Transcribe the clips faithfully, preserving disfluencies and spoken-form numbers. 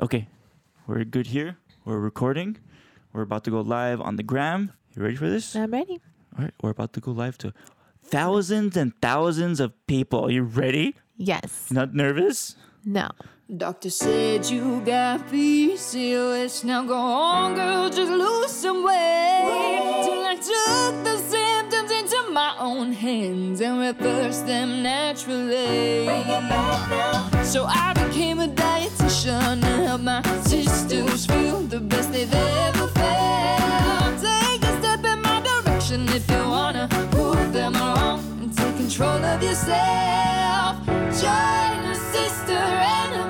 Okay, we're good here. We're recording. We're about to go live on the gram. You ready for this? I'm ready. All right, we're about to go live to thousands and thousands of people. Are you ready? Yes. Not nervous? No. Doctor said you got P C O S. Now go on, girl, just lose some weight. Till I took the symptoms into my own hands and reversed them naturally. So I became a dietitian to help my sisters feel the best they've ever felt. Take a step in my direction if you wanna prove them wrong and take control of yourself. Join a sister and a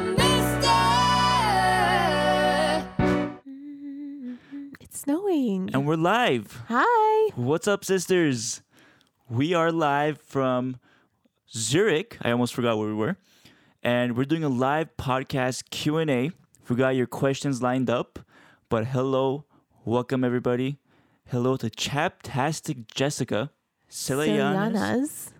Knowing. And we're live. Hi. What's up, sisters? We are live from Zurich. I almost forgot where we were. And we're doing a live podcast Q and A. We got your questions lined up. But hello, welcome everybody. Hello to Chaptastic Jessica. Selayanas.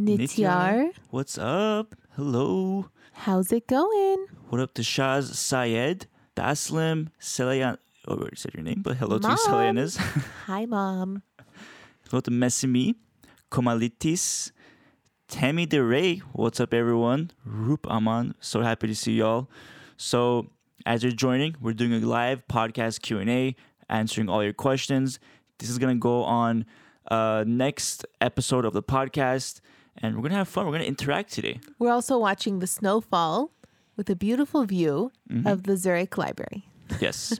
Nityar. What's up? Hello. How's it going? What up to Shaz Sayed, Daslim, Selayan. Oh, I already said your name, but hello Mom. To Tallene. Hi, Mom. Hello to Messimi, Komalitis, Tammy DeRay. What's up, everyone? Rup Aman. So happy to see y'all. So as you're joining, we're doing a live podcast Q and A, answering all your questions. This is going to go on uh, next episode of the podcast, and we're going to have fun. We're going to interact today. We're also watching the snowfall with a beautiful view mm-hmm. of the Zurich Library. Yes.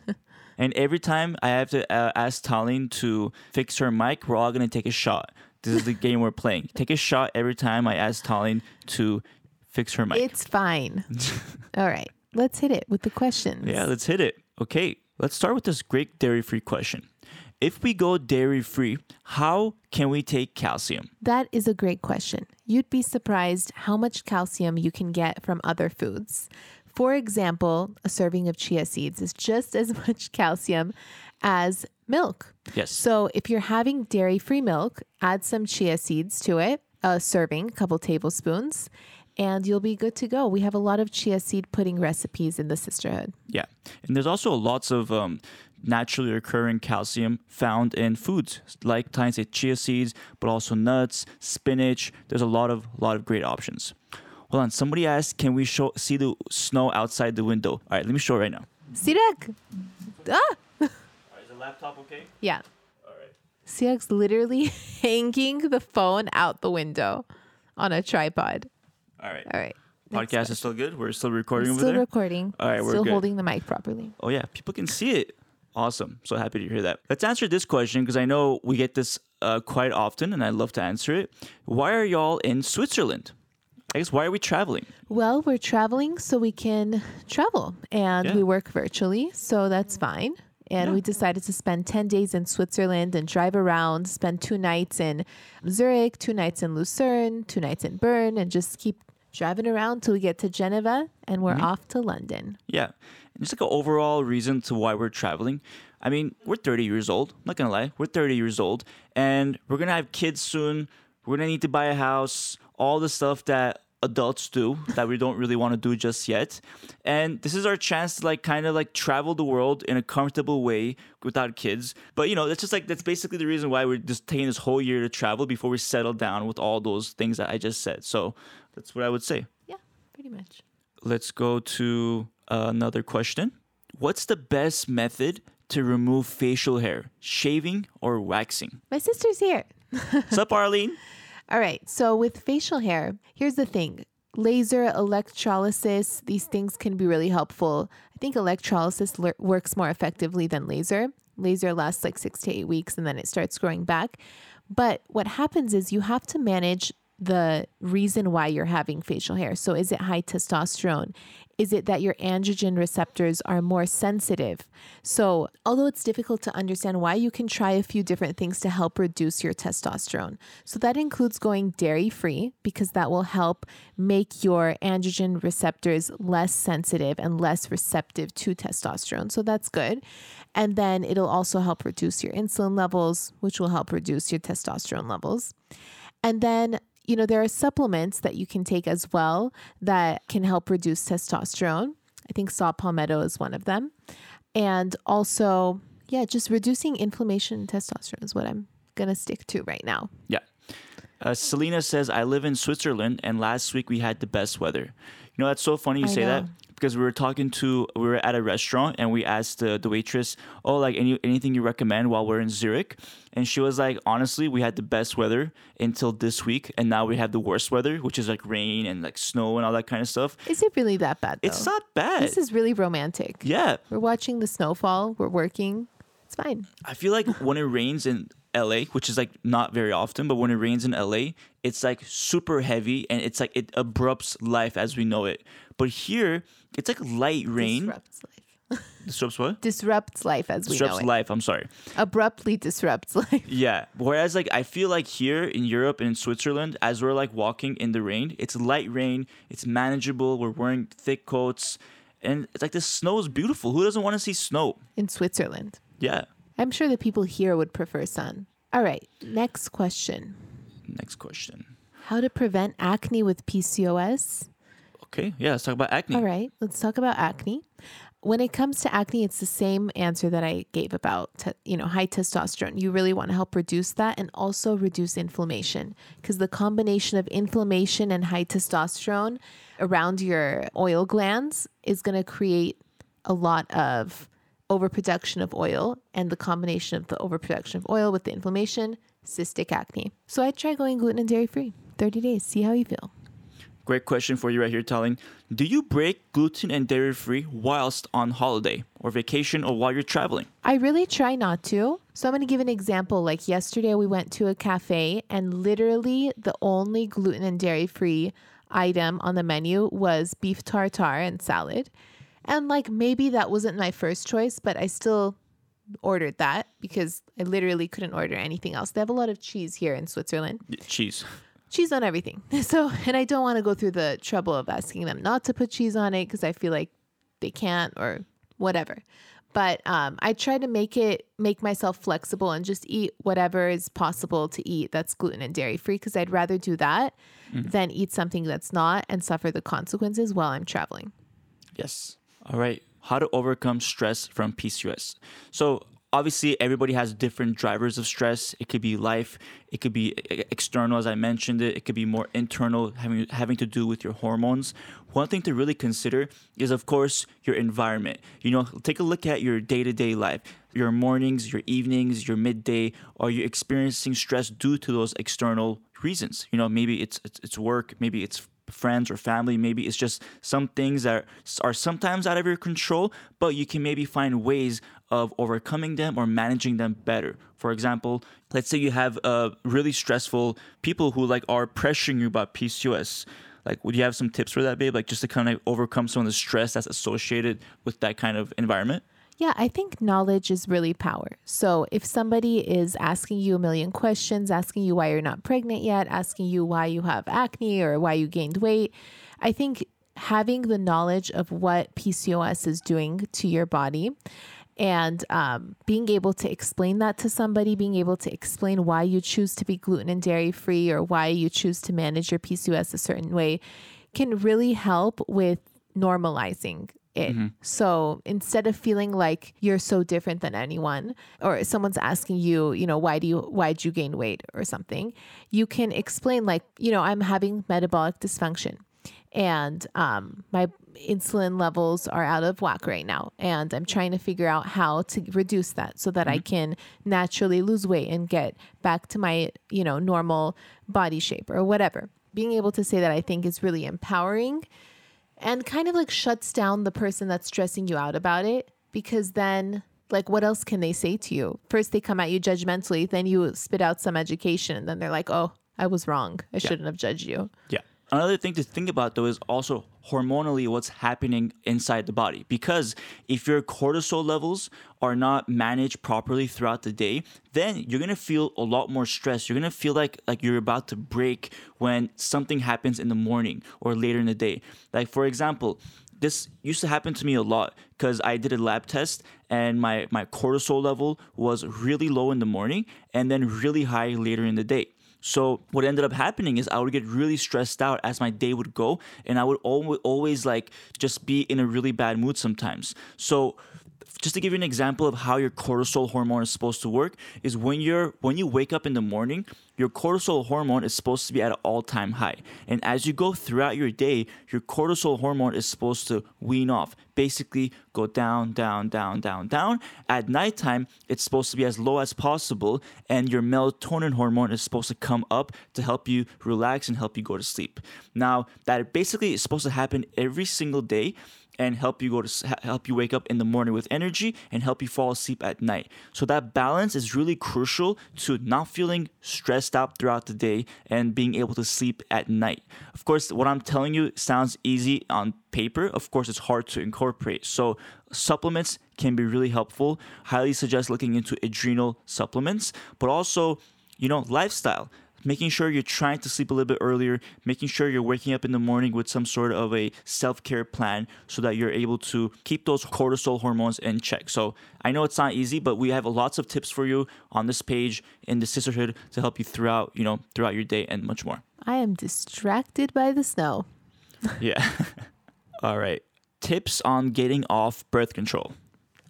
And every time I have to uh, ask Tallene to fix her mic, we're all going to take a shot. This is the game we're playing. Take a shot every time I ask Tallene to fix her mic. It's fine. All right. Let's hit it with the questions. Yeah, let's hit it. Okay. Let's start with this great dairy-free question. If we go dairy-free, how can we take calcium? That is a great question. You'd be surprised how much calcium you can get from other foods. For example, a serving of chia seeds is just as much calcium as milk. Yes. So if you're having dairy-free milk, add some chia seeds to it, a serving, a couple tablespoons, and you'll be good to go. We have a lot of chia seed pudding recipes in the Cysterhood. Yeah. And there's also lots of um, naturally occurring calcium found in foods, like Tallene said, chia seeds, but also nuts, spinach. There's a lot of, lot of great options. Hold on, somebody asked, can we show see the snow outside the window? All right, let me show it right now. Sirak! Ah! All right, is the laptop okay? Yeah. All right. Sirak's literally hanging the phone out the window on a tripod. All right. All right. Podcast is still good? We're still recording we're over still there? Still recording. All right, we're still good. Holding the mic properly. Oh, yeah. People can see it. Awesome. So happy to hear that. Let's answer this question because I know we get this uh, quite often and I love to answer it. Why are y'all in Switzerland? I guess, why are we traveling? Well, we're traveling so we can travel, and yeah. we work virtually, so that's fine. And yeah. we decided to spend ten days in Switzerland and drive around, spend two nights in Zurich, two nights in Lucerne, two nights in Bern, and just keep driving around till we get to Geneva, and we're mm-hmm. off to London. Yeah. And just like an overall reason to why we're traveling. I mean, we're thirty years old. I'm not going to lie. We're thirty years old, and we're going to have kids soon. We're going to need to buy a house, all the stuff that adults do that we don't really want to do just yet. And this is our chance to like kind of like travel the world in a comfortable way without kids. But you know, that's just like, that's basically the reason why we're just taking this whole year to travel before we settle down with all those things that I just said. So that's what I would say. Yeah, pretty much. Let's go to uh, another question. What's the best method to remove facial hair? Shaving or waxing? My sister's here. What's up, Arlene? All right. So with facial hair, here's the thing. Laser, electrolysis, these things can be really helpful. I think electrolysis le- works more effectively than laser. Laser lasts like six to eight weeks and then it starts growing back. But what happens is you have to manage the reason why you're having facial hair. So is it high testosterone? Is it that your androgen receptors are more sensitive? So although it's difficult to understand why, you can try a few different things to help reduce your testosterone. So that includes going dairy-free because that will help make your androgen receptors less sensitive and less receptive to testosterone. So that's good. And then it'll also help reduce your insulin levels, which will help reduce your testosterone levels. And then you know, there are supplements that you can take as well that can help reduce testosterone. I think saw palmetto is one of them. And also, yeah, just reducing inflammation and testosterone is what I'm going to stick to right now. Yeah. Uh, Selena says, I live in Switzerland and last week we had the best weather. You know, that's so funny you I say know. that. Because we were talking to, we were at a restaurant and we asked the, the waitress, oh, like any anything you recommend while we're in Zurich? And she was like, honestly, we had the best weather until this week. And now we have the worst weather, which is like rain and like snow and all that kind of stuff. Is it really that bad though? It's not bad. This is really romantic. Yeah. We're watching the snowfall. We're working. It's fine. I feel like when it rains in L A, which is like not very often, but when it rains in L A, it's like super heavy and it's like it abrupts life as we know it. But here, it's like light rain. Disrupts life. Disrupts what? Disrupts life as we disrupts know it. Disrupts life, I'm sorry. Abruptly disrupts life. Yeah. Whereas like I feel like here in Europe and in Switzerland, as we're like walking in the rain, it's light rain, it's manageable, we're wearing thick coats, and it's like the snow is beautiful. Who doesn't want to see snow? In Switzerland. Yeah. I'm sure the people here would prefer sun. All right. Next question. Next question. How to prevent acne with P C O S? Okay. Yeah. Let's talk about acne. All right. Let's talk about acne. When it comes to acne, it's the same answer that I gave about, te- you know, high testosterone. You really want to help reduce that and also reduce inflammation because the combination of inflammation and high testosterone around your oil glands is going to create a lot of overproduction of oil, and the combination of the overproduction of oil with the inflammation, cystic acne. So I try going gluten and dairy free, thirty days, see how you feel. Great question for you right here, Tallinn. Do you break gluten and dairy free whilst on holiday or vacation or while you're traveling? I really try not to. So I'm going to give an example. Like yesterday we went to a cafe and literally the only gluten and dairy free item on the menu was beef tartare and salad. And like maybe that wasn't my first choice, but I still ordered that because I literally couldn't order anything else. They have a lot of cheese here in Switzerland. Cheese. Cheese on everything. So, and I don't want to go through the trouble of asking them not to put cheese on it because I feel like they can't or whatever. But um, I try to make it, make myself flexible and just eat whatever is possible to eat that's gluten and dairy free because I'd rather do that mm-hmm. than eat something that's not and suffer the consequences while I'm traveling. Yes. All right. How to overcome stress from P C O S. So obviously everybody has different drivers of stress. It could be life. It could be external, as I mentioned it. It could be more internal, having having to do with your hormones. One thing to really consider is, of course, your environment. You know, take a look at your day-to-day life, your mornings, your evenings, your midday. Are you experiencing stress due to those external reasons? You know, maybe it's it's, it's work, maybe it's friends or family, maybe it's just some things that are, are sometimes out of your control, but you can maybe find ways of overcoming them or managing them better. For example, let's say you have uh, really stressful people who like are pressuring you about P C O S. Like, would you have some tips for that, babe? Like just to kind of overcome some of the stress that's associated with that kind of environment? Yeah, I think knowledge is really power. So if somebody is asking you a million questions, asking you why you're not pregnant yet, asking you why you have acne or why you gained weight, I think having the knowledge of what P C O S is doing to your body and um, being able to explain that to somebody, being able to explain why you choose to be gluten and dairy free or why you choose to manage your P C O S a certain way can really help with normalizing it. Mm-hmm. So instead of feeling like you're so different than anyone or someone's asking you, you know, why do you, why'd you gain weight or something, you can explain like, you know, I'm having metabolic dysfunction and um, my insulin levels are out of whack right now. And I'm trying to figure out how to reduce that so that mm-hmm. I can naturally lose weight and get back to my, you know, normal body shape or whatever. Being able to say that I think is really empowering and kind of like shuts down the person that's stressing you out about it because then like what else can they say to you? First they come at you judgmentally, then you spit out some education and then they're like, oh, I was wrong. I yeah. shouldn't have judged you. Yeah. Another thing to think about though is also hormonally what's happening inside the body because if your cortisol levels are not managed properly throughout the day, then you're going to feel a lot more stress. You're going to feel like like you're about to break when something happens in the morning or later in the day. Like for example, this used to happen to me a lot because I did a lab test and my, my cortisol level was really low in the morning and then really high later in the day. So what ended up happening is I would get really stressed out as my day would go, and I would always like just be in a really bad mood sometimes. So just to give you an example of how your cortisol hormone is supposed to work is when you're when you wake up in the morning, your cortisol hormone is supposed to be at an all-time high. And as you go throughout your day, your cortisol hormone is supposed to wean off, basically go down, down, down, down, down. At nighttime, it's supposed to be as low as possible, and your melatonin hormone is supposed to come up to help you relax and help you go to sleep. Now, that basically is supposed to happen every single day, and help you go to help you wake up in the morning with energy and help you fall asleep at night. So that balance is really crucial to not feeling stressed out throughout the day and being able to sleep at night. Of course, what I'm telling you sounds easy on paper. Of course, it's hard to incorporate. So supplements can be really helpful. Highly suggest looking into adrenal supplements, but also, you know, lifestyle. Making sure you're trying to sleep a little bit earlier, making sure you're waking up in the morning with some sort of a self-care plan so that you're able to keep those cortisol hormones in check. So I know it's not easy, but we have lots of tips for you on this page in the Cysterhood to help you throughout, you know, throughout your day and much more. I am distracted by the snow. Yeah. All right. Tips on getting off birth control.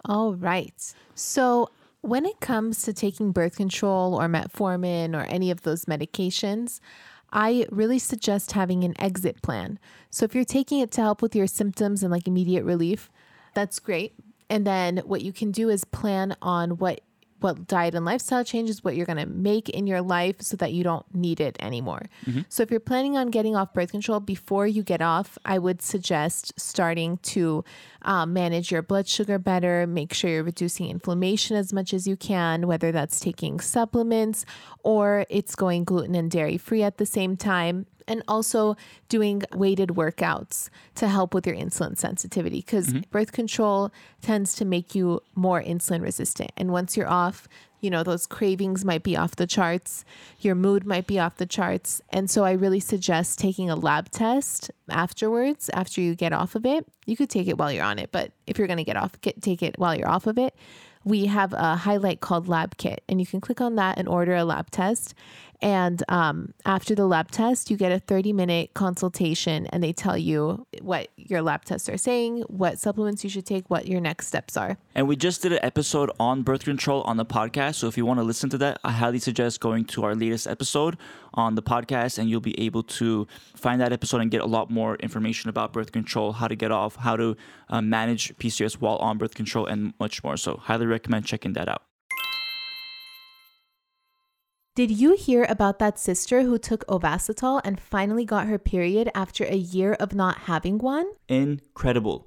All right. So when it comes to taking birth control or metformin or any of those medications, I really suggest having an exit plan. So if you're taking it to help with your symptoms and like immediate relief, that's great. And then what you can do is plan on what what diet and lifestyle changes, what you're going to make in your life so that you don't need it anymore. Mm-hmm. So if you're planning on getting off birth control, before you get off, I would suggest starting to um, manage your blood sugar better, make sure you're reducing inflammation as much as you can, whether that's taking supplements or it's going gluten and dairy free at the same time. And also doing weighted workouts to help with your insulin sensitivity, because mm-hmm. birth control tends to make you more insulin resistant. And once you're off, you know, those cravings might be off the charts. Your mood might be off the charts. And so I really suggest taking a lab test afterwards, after you get off of it. You could take it while you're on it, but if you're going to get off, get, take it while you're off of it. We have a highlight called Lab Kit, and you can click on that and order a lab test. And um, after the lab test, you get a thirty minute consultation, and they tell you what your lab tests are saying, what supplements you should take, what your next steps are. And we just did an episode on birth control on the podcast. So if you want to listen to that, I highly suggest going to our latest episode on the podcast, and you'll be able to find that episode and get a lot more information about birth control, how to get off, how to uh, manage P C O S while on birth control, and much more. So highly recommend checking that out. Did you hear about that sister who took Ovasitol and finally got her period after a year of not having one? Incredible.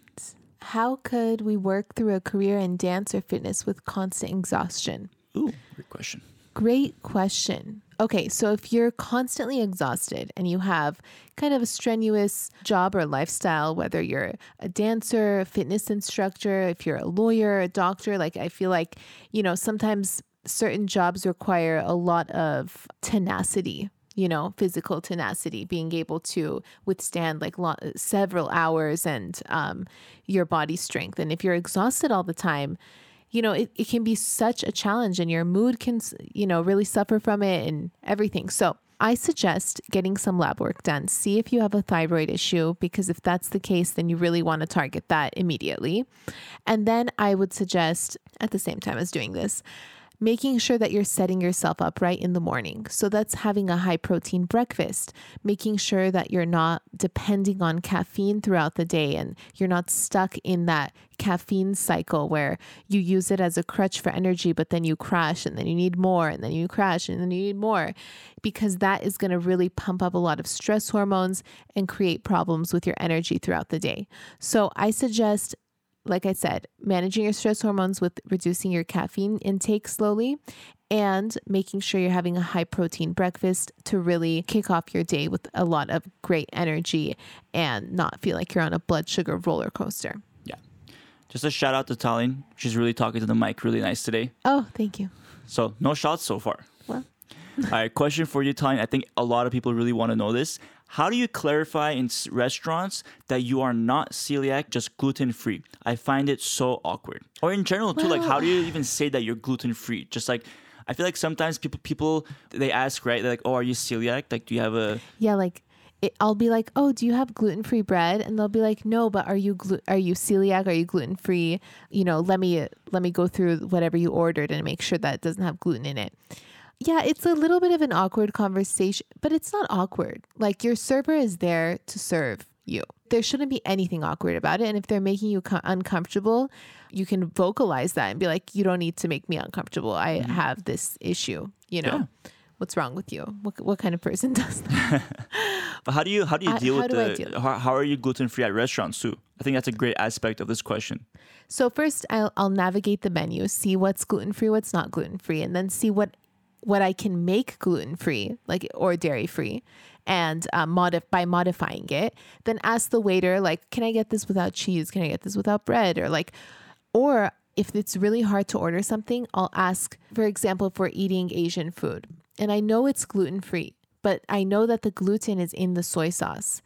How could we work through a career in dance or fitness with constant exhaustion? Ooh, great question. Great question. Okay, so if you're constantly exhausted and you have kind of a strenuous job or lifestyle, whether you're a dancer, a fitness instructor, if you're a lawyer, a doctor, like I feel like, you know, sometimes certain jobs require a lot of tenacity, you know, physical tenacity, being able to withstand like lo- several hours and um, your body strength. And if you're exhausted all the time, you know, it, it can be such a challenge and your mood can, you know, really suffer from it and everything. So I suggest getting some lab work done. See if you have a thyroid issue, because if that's the case, then you really want to target that immediately. And then I would suggest at the same time as doing this, making sure that you're setting yourself up right in the morning. So that's having a high protein breakfast, making sure that you're not depending on caffeine throughout the day and you're not stuck in that caffeine cycle where you use it as a crutch for energy, but then you crash and then you need more and then you crash and then you need more, because that is going to really pump up a lot of stress hormones and create problems with your energy throughout the day. So I suggest, like I said, managing your stress hormones with reducing your caffeine intake slowly and making sure you're having a high protein breakfast to really kick off your day with a lot of great energy and not feel like you're on a blood sugar roller coaster. Yeah. Just a shout out to Tallene. She's really talking to the mic really nice today. Oh, thank you. So no shots so far. Well. All right. Question for you, Tallene. I think a lot of people really want to know this. How do you clarify in restaurants that you are not celiac, just gluten-free? I find it so awkward. Or in general, too, well, like how do you even say that you're gluten-free? Just like, I feel like sometimes people, people they ask, right? They're like, oh, are you celiac? Like, do you have a... Yeah, like, it, I'll be like, oh, do you have gluten-free bread? And they'll be like, no, but are you glu- are you celiac? Are you gluten-free? You know, let me let me go through whatever you ordered and make sure that it doesn't have gluten in it. Yeah, it's a little bit of an awkward conversation, but it's not awkward. Like, your server is there to serve you. There shouldn't be anything awkward about it. And if they're making you co- uncomfortable, you can vocalize that and be like, you don't need to make me uncomfortable. I mm-hmm. have this issue, you know? Yeah. What's wrong with you? What what kind of person does that? But how do you how do you deal I, with the deal? How, how are you gluten free at restaurants too? I think that's a great aspect of this question. So first, I'll I'll navigate the menu, see what's gluten free, what's not gluten free, and then see what what I can make gluten-free, like, or dairy-free, and uh, modif- by modifying it, then ask the waiter, like, can I get this without cheese? Can I get this without bread? Or like, or if it's really hard to order something, I'll ask, for example, if we're eating Asian food and I know it's gluten-free, but I know that the gluten is in the soy sauce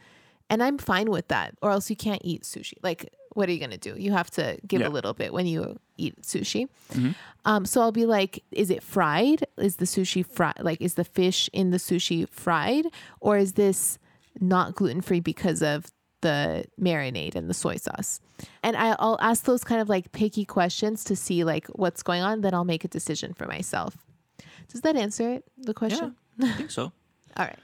and I'm fine with that, or else you can't eat sushi. Like, what are you going to do? You have to give yeah. a little bit when you eat sushi. Mm-hmm. Um, so I'll be like, is it fried? Is the sushi fried? Like, is the fish in the sushi fried? Or is this not gluten-free because of the marinade and the soy sauce? And I'll ask those kind of like picky questions to see like what's going on. Then I'll make a decision for myself. Does that answer it, the question? Yeah, I think so. All right.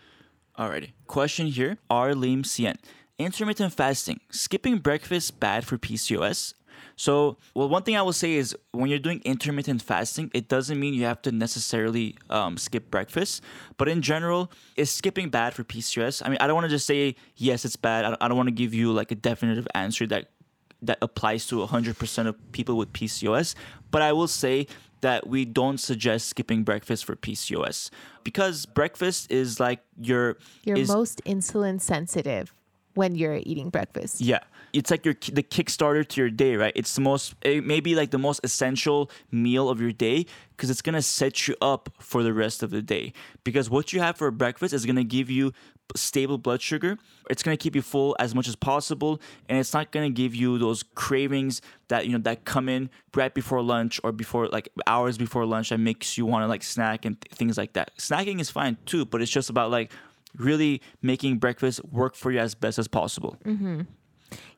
All righty. Question here. R. Lim Sien. Intermittent fasting. Skipping breakfast bad for P C O S? So, well, one thing I will say is when you're doing intermittent fasting, it doesn't mean you have to necessarily um, skip breakfast. But in general, is skipping bad for P C O S? I mean, I don't want to just say, yes, it's bad. I don't, I don't want to give you like a definitive answer that that applies to one hundred percent of people with P C O S. But I will say that we don't suggest skipping breakfast for P C O S because breakfast is like your... You're is, most insulin sensitive when you're eating breakfast. Yeah. It's like your the kickstarter to your day, right? It's the most, it may be like the most essential meal of your day because it's going to set you up for the rest of the day. Because what you have for breakfast is going to give you stable blood sugar. It's going to keep you full as much as possible. And it's not going to give you those cravings that, you know, that come in right before lunch or before like hours before lunch that makes you want to like snack and th- things like that. Snacking is fine too, but it's just about like really making breakfast work for you as best as possible. Mm-hmm.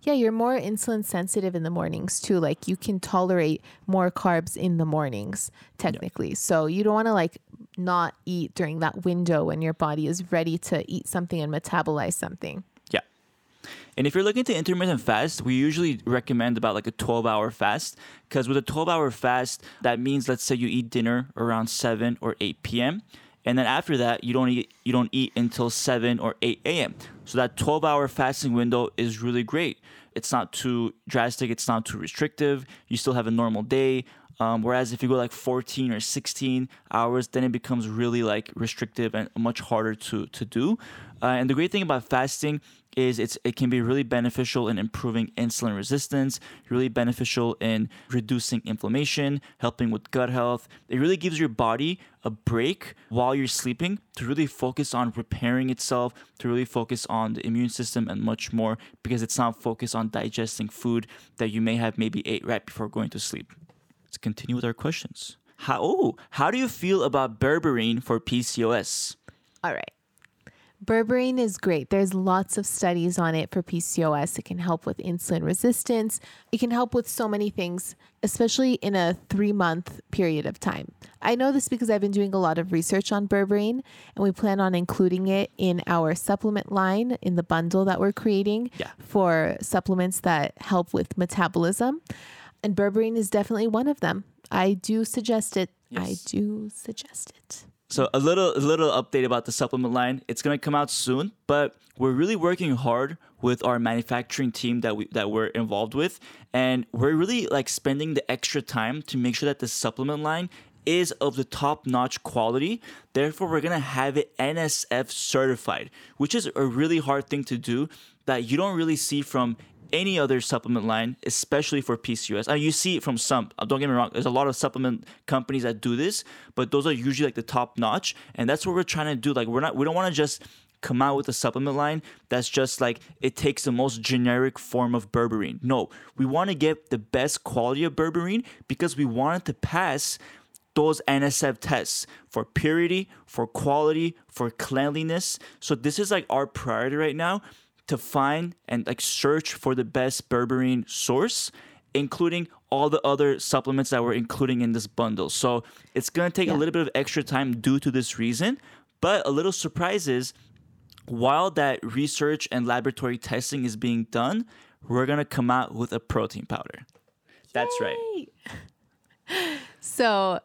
Yeah, you're more insulin sensitive in the mornings too. Like you can tolerate more carbs in the mornings technically. Yeah. So you don't want to like not eat during that window when your body is ready to eat something and metabolize something. Yeah. And if you're looking to intermittent fast, we usually recommend about like a twelve hour fast because with a twelve hour fast, that means let's say you eat dinner around seven or eight p.m. And then after that, you don't eat, you don't eat until seven or eight a.m. So that twelve hour fasting window is really great. It's not too drastic. It's not too restrictive. You still have a normal day. Um, whereas if you go like fourteen or sixteen hours, then it becomes really like restrictive and much harder to, to do. Uh, and the great thing about fasting is it's it can be really beneficial in improving insulin resistance, really beneficial in reducing inflammation, helping with gut health. It really gives your body a break while you're sleeping to really focus on repairing itself, to really focus on the immune system and much more because it's not focused on digesting food that you may have maybe ate right before going to sleep. Let's continue with our questions. How, oh, how do you feel about berberine for P C O S? All right. Berberine is great. There's lots of studies on it for P C O S. It can help with insulin resistance. It can help with so many things, especially in a three-month period of time. I know this because I've been doing a lot of research on berberine, and we plan on including it in our supplement line, in the bundle that we're creating yeah. for supplements that help with metabolism. And berberine is definitely one of them. I do suggest it. Yes. I do suggest it. So a little a little update about the supplement line. It's going to come out soon, but we're really working hard with our manufacturing team that we that we're involved with, and we're really like spending the extra time to make sure that the supplement line is of the top-notch quality. Therefore, we're going to have it N S F certified, which is a really hard thing to do that you don't really see from any other supplement line, especially for P C O S. I mean, you see it from some, don't get me wrong, there's a lot of supplement companies that do this, but those are usually like the top notch. And that's what we're trying to do. Like we're not, we don't want to just come out with a supplement line that's just like, it takes the most generic form of berberine. No, we want to get the best quality of berberine because we want it to pass those N S F tests for purity, for quality, for cleanliness. So this is like our priority right now, to find and like search for the best berberine source, including all the other supplements that we're including in this bundle. So it's going to take yeah. a little bit of extra time due to this reason, but a little surprise is while that research and laboratory testing is being done, we're going to come out with a protein powder. That's Yay. right. So,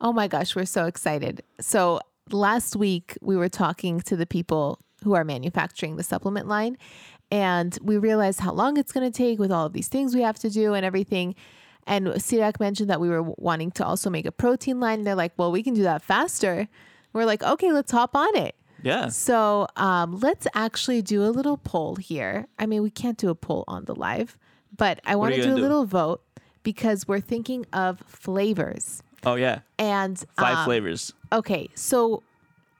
oh my gosh, we're so excited. So last week we were talking to the people who are manufacturing the supplement line. And we realized how long it's going to take with all of these things we have to do and everything. And Sirak mentioned that we were wanting to also make a protein line. And they're like, well, we can do that faster. We're like, okay, let's hop on it. Yeah. So um, let's actually do a little poll here. I mean, we can't do a poll on the live, but I want to do a do? little vote because we're thinking of flavors. Oh, yeah. And five um, flavors. Okay. So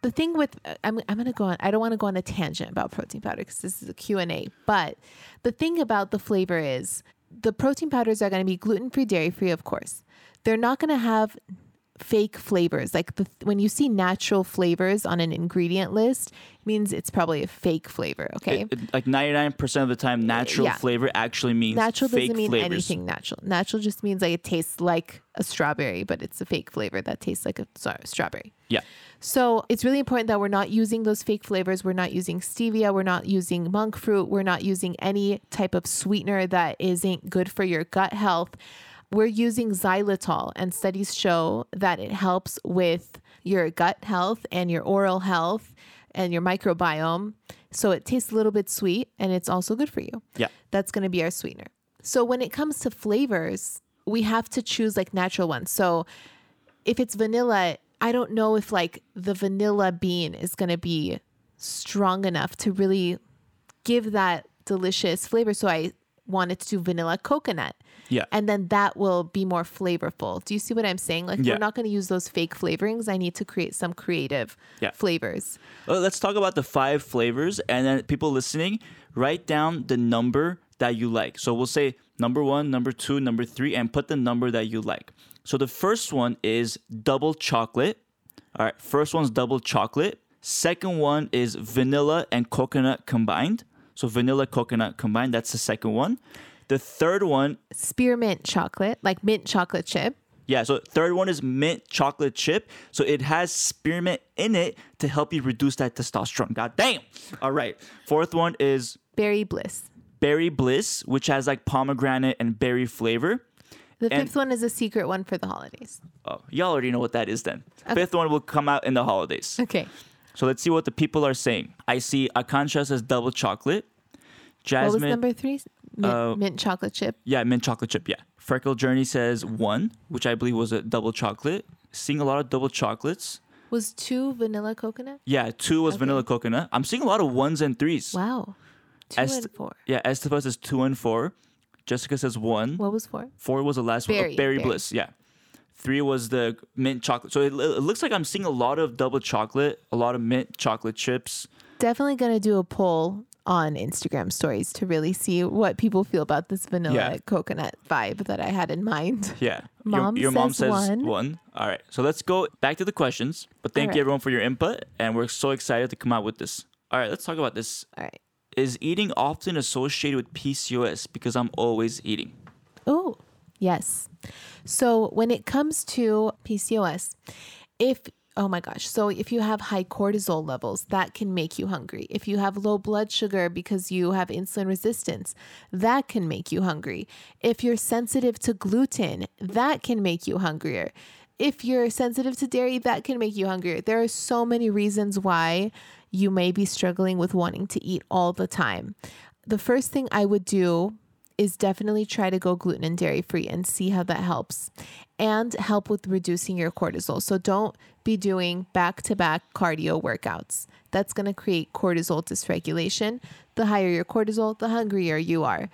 the thing with, I'm, I'm going to go on, I don't want to go on a tangent about protein powder because this is a Q and A, but the thing about the flavor is the protein powders are going to be gluten-free, dairy-free, of course. They're not going to have fake flavors. Like the, when you see natural flavors on an ingredient list, it means it's probably a fake flavor. Okay. It, it, like ninety-nine percent of the time, natural yeah. flavor actually means natural fake doesn't mean flavors. Anything natural. Natural just means like it tastes like a strawberry, but it's a fake flavor that tastes like a sorry, strawberry. Yeah. So it's really important that we're not using those fake flavors. We're not using stevia. We're not using monk fruit. We're not using any type of sweetener that isn't good for your gut health. We're using xylitol, and studies show that it helps with your gut health and your oral health and your microbiome. So it tastes a little bit sweet and it's also good for you. Yeah. That's going to be our sweetener. So when it comes to flavors, we have to choose like natural ones. So if it's vanilla, I don't know if like the vanilla bean is going to be strong enough to really give that delicious flavor. So I wanted to do vanilla coconut. Yeah. And then that will be more flavorful. Do you see what I'm saying? Like, yeah. we're not going to use those fake flavorings. I need to create some creative yeah. flavors. Well, let's talk about the five flavors. And then people listening, write down the number that you like. So we'll say number one, number two, number three, and put the number that you like. So the first one is double chocolate. All right. First one's double chocolate. Second one is vanilla and coconut combined. So vanilla, coconut combined. That's the second one. The third one... Spearmint chocolate, like mint chocolate chip. Yeah, so third one is mint chocolate chip. So it has spearmint in it to help you reduce that testosterone. God damn. All right. Fourth one is... Berry bliss. Berry bliss, which has like pomegranate and berry flavor. The and fifth one is a secret one for the holidays. Oh, y'all already know what that is then. Okay. Fifth one will come out in the holidays. Okay. So let's see what the people are saying. I see Akansha says double chocolate. Jasmine... What was number three? Mint, uh, mint chocolate chip. Yeah, mint chocolate chip, yeah. Freckle Journey says one, which I believe was a double chocolate. Seeing a lot of double chocolates. Was two vanilla coconut? Yeah, two was okay. vanilla coconut. I'm seeing a lot of ones and threes. Wow. Two Est- and four. Yeah, Estefa says two and four. Jessica says one. What was four? Four was the last berry, one. Oh, berry, berry bliss, yeah. Three was the mint chocolate. So it, it looks like I'm seeing a lot of double chocolate, a lot of mint chocolate chips. Definitely going to do a poll on Instagram stories to really see what people feel about this vanilla yeah. coconut vibe that I had in mind. Yeah. Mom your your says mom says one. one. All right. So let's go back to the questions. But thank right. you everyone for your input. And we're so excited to come out with this. All right. Let's talk about this. All right. Is eating often associated with P C O S? Because I'm always eating. Oh, yes. So when it comes to P C O S, if Oh my gosh. So if you have high cortisol levels, that can make you hungry. If you have low blood sugar because you have insulin resistance, that can make you hungry. If you're sensitive to gluten, that can make you hungrier. If you're sensitive to dairy, that can make you hungrier. There are so many reasons why you may be struggling with wanting to eat all the time. The first thing I would do is definitely try to go gluten and dairy free and see how that helps and help with reducing your cortisol. So don't be doing back-to-back cardio workouts. That's going to create cortisol dysregulation. The higher your cortisol, the hungrier you are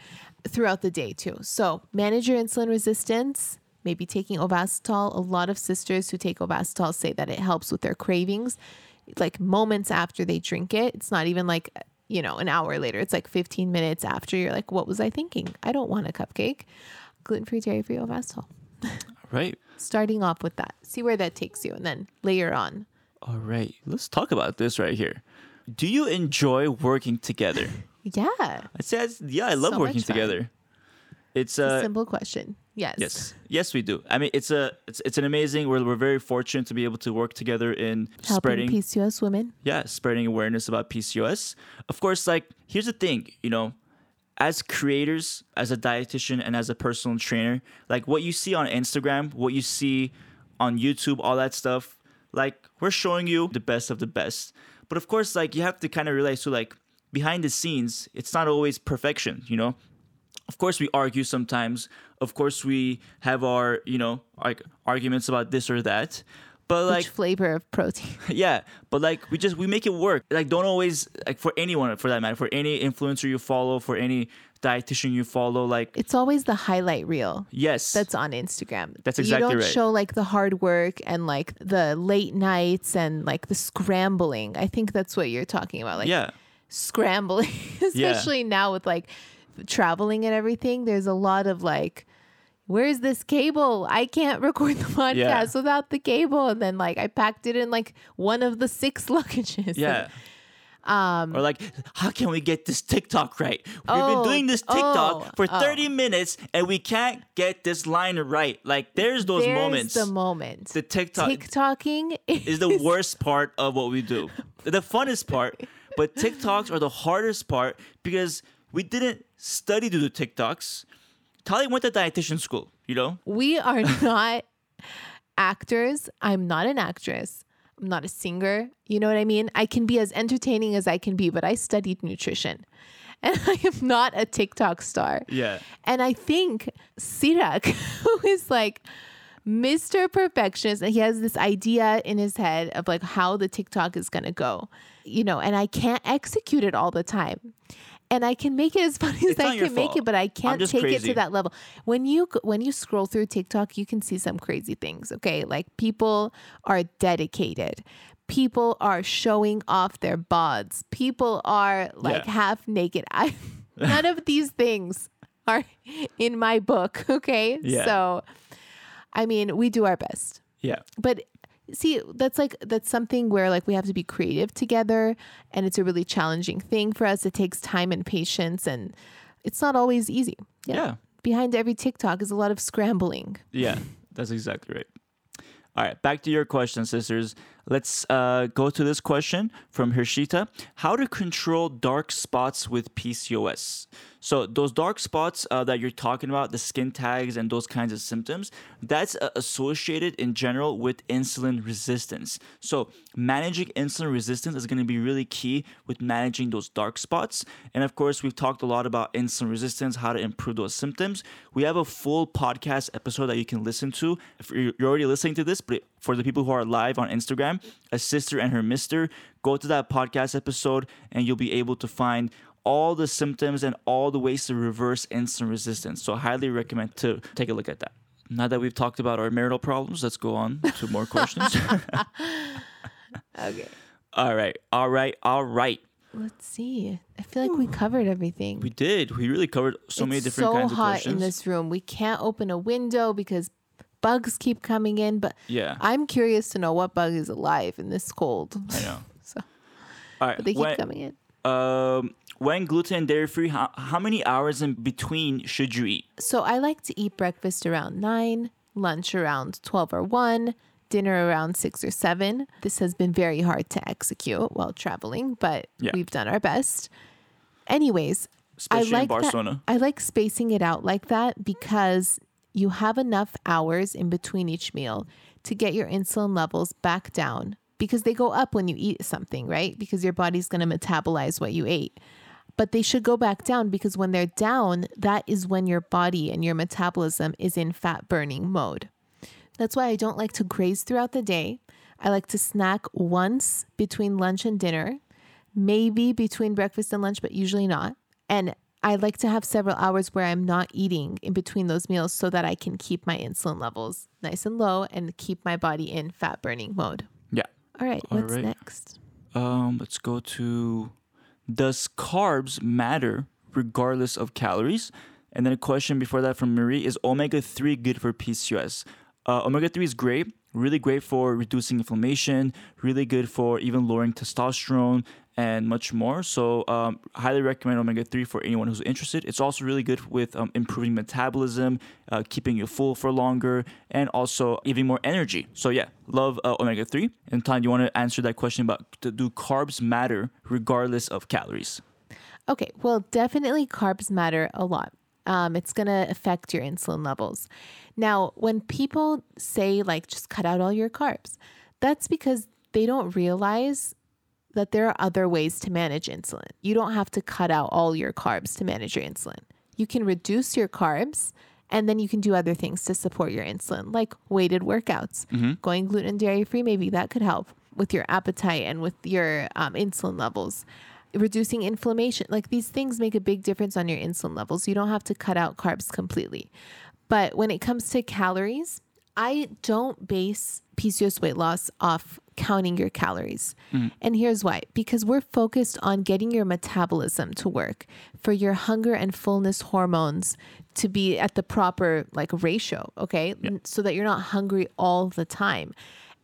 throughout the day too. So manage your insulin resistance, maybe taking Ovasitol. A lot of sisters who take Ovasitol say that it helps with their cravings, like moments after they drink it. It's not even like, you know, an hour later. It's like fifteen minutes after. You're like, what was I thinking? I don't want a cupcake. Gluten-free, dairy-free, Ovasitol. Right. Starting off with that. See where that takes you and then later on. All right. Let's talk about this right here. Do you enjoy working together? yeah. I said, yeah, I love so working together. It's, it's a, a simple question. Yes. Yes. Yes, we do. I mean, it's a it's it's an amazing. We're we're very fortunate to be able to work together in helping spreading P C O S women. Yeah, spreading awareness about P C O S. Of course, like here's the thing, you know, as creators, as a dietitian, and as a personal trainer, like what you see on Instagram, what you see on YouTube, all that stuff, like we're showing you the best of the best. But of course, like you have to kind of realize too, like behind the scenes, it's not always perfection, you know. of course we argue sometimes. Of course we have our, you know, like arguments about this or that. But like, which flavor of protein? Yeah, but like we just we make it work. Like, don't always, like, for anyone for that matter, for any influencer you follow, for any dietitian you follow, like it's always the highlight reel. Yes, that's on Instagram. That's exactly right. You don't right. show like the hard work and like the late nights and like the scrambling. I think that's what you're talking about. Like, yeah, scrambling, especially yeah. now with like traveling and everything. There's a lot of like, where's this cable? I can't record the podcast yeah. without the cable. And then like I packed it in like one of the six luggages. Yeah. Um, or like, how can we get this TikTok right? We've oh, been doing this TikTok oh, for thirty oh. minutes and we can't get this line right. Like there's those there's moments. the moment. The TikTok. TikToking is, is the worst part of what we do. The funnest part. But TikToks are the hardest part because we didn't study to do TikToks. Tallene went to dietitian school, you know? We are not actors. I'm not an actress. I'm not a singer. You know what I mean? I can be as entertaining as I can be, but I studied nutrition. And I am not a TikTok star. Yeah. And I think Sirak, who is like Mister Perfectionist, and he has this idea in his head of like how the TikTok is going to go, you know, and I can't execute it all the time. And I can make it as funny as I can make it, but I can't take it to that level. When you when you scroll through TikTok, you can see some crazy things, okay? Like people are dedicated. People are showing off their bods. People are like yeah. half naked. I, none of these things are in my book, okay? Yeah. So, I mean, we do our best. Yeah. But see, that's like, that's something where like we have to be creative together, and it's a really challenging thing for us. It takes time and patience, and it's not always easy. You know? Yeah. Behind every TikTok is a lot of scrambling. Yeah, that's exactly right. All right. Back to your question, sisters. Let's uh, go to this question from Hershita. How to control dark spots with P C O S. So those dark spots uh, that you're talking about, the skin tags and those kinds of symptoms, that's uh, associated in general with insulin resistance. So managing insulin resistance is going to be really key with managing those dark spots. And of course, we've talked a lot about insulin resistance, how to improve those symptoms. We have a full podcast episode that you can listen to. If you're already listening to this, but for the people who are live on Instagram, A Sister and Her Mister, go to that podcast episode and you'll be able to find all the symptoms and all the ways to reverse insulin resistance. So I highly recommend to take a look at that. Now that we've talked about our marital problems, let's go on to more questions. Okay. All right. All right. All right. Let's see. I feel like we covered everything. We did. We really covered so it's many different so kinds of questions. It's so hot in this room. We can't open a window because bugs keep coming in. But yeah. I'm curious to know what bug is alive in this cold. I know. So, all right. But they keep when, coming in. Um, when gluten and dairy free, how, how many hours in between should you eat? So I like to eat breakfast around nine, lunch around twelve or one, dinner around six or seven. This has been very hard to execute while traveling, but yeah. we've done our best. Anyways, especially I like in Barcelona. That, I like spacing it out like that because you have enough hours in between each meal to get your insulin levels back down, because they go up when you eat something, right? Because your body's going to metabolize what you ate. But they should go back down, because when they're down, that is when your body and your metabolism is in fat burning mode. That's why I don't like to graze throughout the day. I like to snack once between lunch and dinner, maybe between breakfast and lunch, but usually not. And I like to have several hours where I'm not eating in between those meals so that I can keep my insulin levels nice and low and keep my body in fat burning mode. Yeah. All right. All what's right. next? Um, let's go to, does carbs matter regardless of calories? And then a question before that from Marie is, omega three good for P C O S? Uh, omega three is great. Really great for reducing inflammation. Really good for even lowering testosterone and much more. So um, highly recommend omega three for anyone who's interested. It's also really good with um, improving metabolism, uh, keeping you full for longer, and also giving more energy. So yeah, love uh, omega three. And Tallene, you want to answer that question about do carbs matter regardless of calories? Okay, well, definitely carbs matter a lot. Um, it's going to affect your insulin levels. Now, when people say like, just cut out all your carbs, that's because they don't realize that there are other ways to manage insulin. You don't have to cut out all your carbs to manage your insulin. you can reduce your carbs, and then you can do other things to support your insulin, like weighted workouts, mm-hmm. going gluten and dairy free. Maybe that could help with your appetite and with your um, insulin levels, reducing inflammation. Like, these things make a big difference on your insulin levels. You don't have to cut out carbs completely. But when it comes to calories, I don't base P C O S weight loss off counting your calories. Mm. And here's why. Because we're focused on getting your metabolism to work, for your hunger and fullness hormones to be at the proper like ratio, okay? Yeah. So that you're not hungry all the time.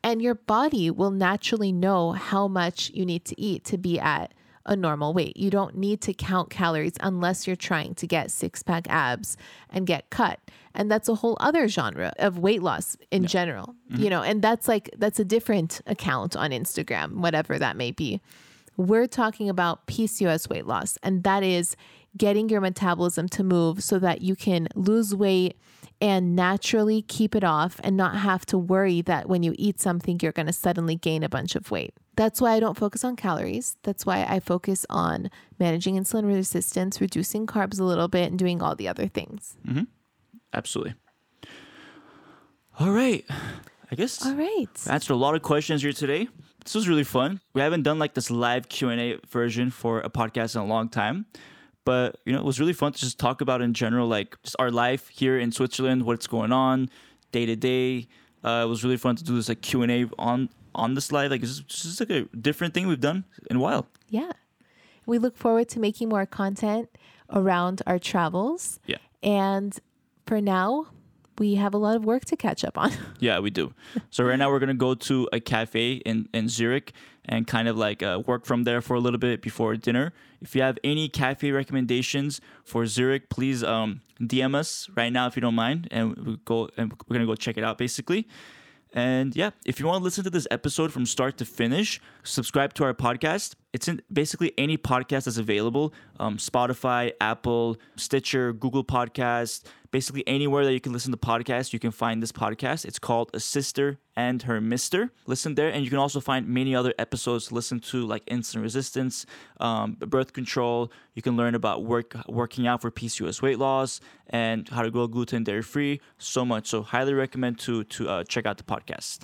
And your body will naturally know how much you need to eat to be at a normal weight. You don't need to count calories unless you're trying to get six pack abs and get cut. And that's a whole other genre of weight loss in yeah. general, mm-hmm. you know, and that's like, that's a different account on Instagram, whatever that may be. We're talking about P C O S weight loss, and that is getting your metabolism to move so that you can lose weight and naturally keep it off and not have to worry that when you eat something, you're going to suddenly gain a bunch of weight. That's why I don't focus on calories. That's why I focus on managing insulin resistance, reducing carbs a little bit, and doing all the other things. Mm-hmm. Absolutely. All right. I guess all right. I answered a lot of questions here today. This was really fun. We haven't done like this live Q and A version for a podcast in a long time. But, you know, it was really fun to just talk about in general, like just our life here in Switzerland, what's going on day to day. Uh, it was really fun to do this like Q and A on, on the slide. Like, it's just, it's just like a different thing we've done in a while. Yeah. We look forward to making more content around our travels. Yeah. And for now, we have a lot of work to catch up on. Yeah, we do. So right now we're going to go to a cafe in, in Zurich and kind of like uh, work from there for a little bit before dinner. If you have any cafe recommendations for Zurich, please um, D M us right now if you don't mind. And, we'll go, and we're going to go check it out basically. And yeah, if you want to listen to this episode from start to finish, subscribe to our podcast. It's in basically any podcast that's available. Um, Spotify, Apple, Stitcher, Google Podcasts, basically anywhere that you can listen to podcasts, you can find this podcast. It's called A Sister and Her Mister. Listen there. And you can also find many other episodes to listen to, like insulin resistance, um, birth control. You can learn about work, working out for P C O S weight loss, and how to grow gluten dairy free. So much. So highly recommend to, to uh, check out the podcast.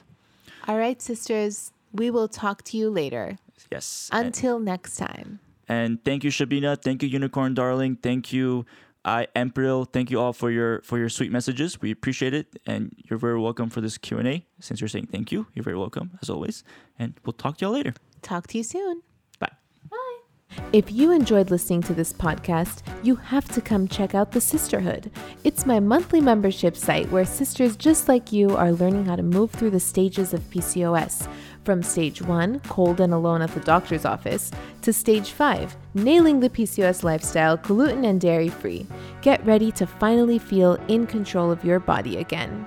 All right, sisters. We will talk to you later. Yes. Until and, next time. And thank you, Shabina. Thank you, Unicorn Darling. Thank you, I Emperil. Thank you all for your for your sweet messages. We appreciate it. And you're very welcome for this Q and A. Since you're saying thank you, you're very welcome, as always. And we'll talk to y'all later. Talk to you soon. Bye. Bye. If you enjoyed listening to this podcast, you have to come check out The Cysterhood. It's my monthly membership site where sisters just like you are learning how to move through the stages of P C O S. From stage one, cold and alone at the doctor's office, to stage five, nailing the P C O S lifestyle, gluten and dairy free. Get ready to finally feel in control of your body again.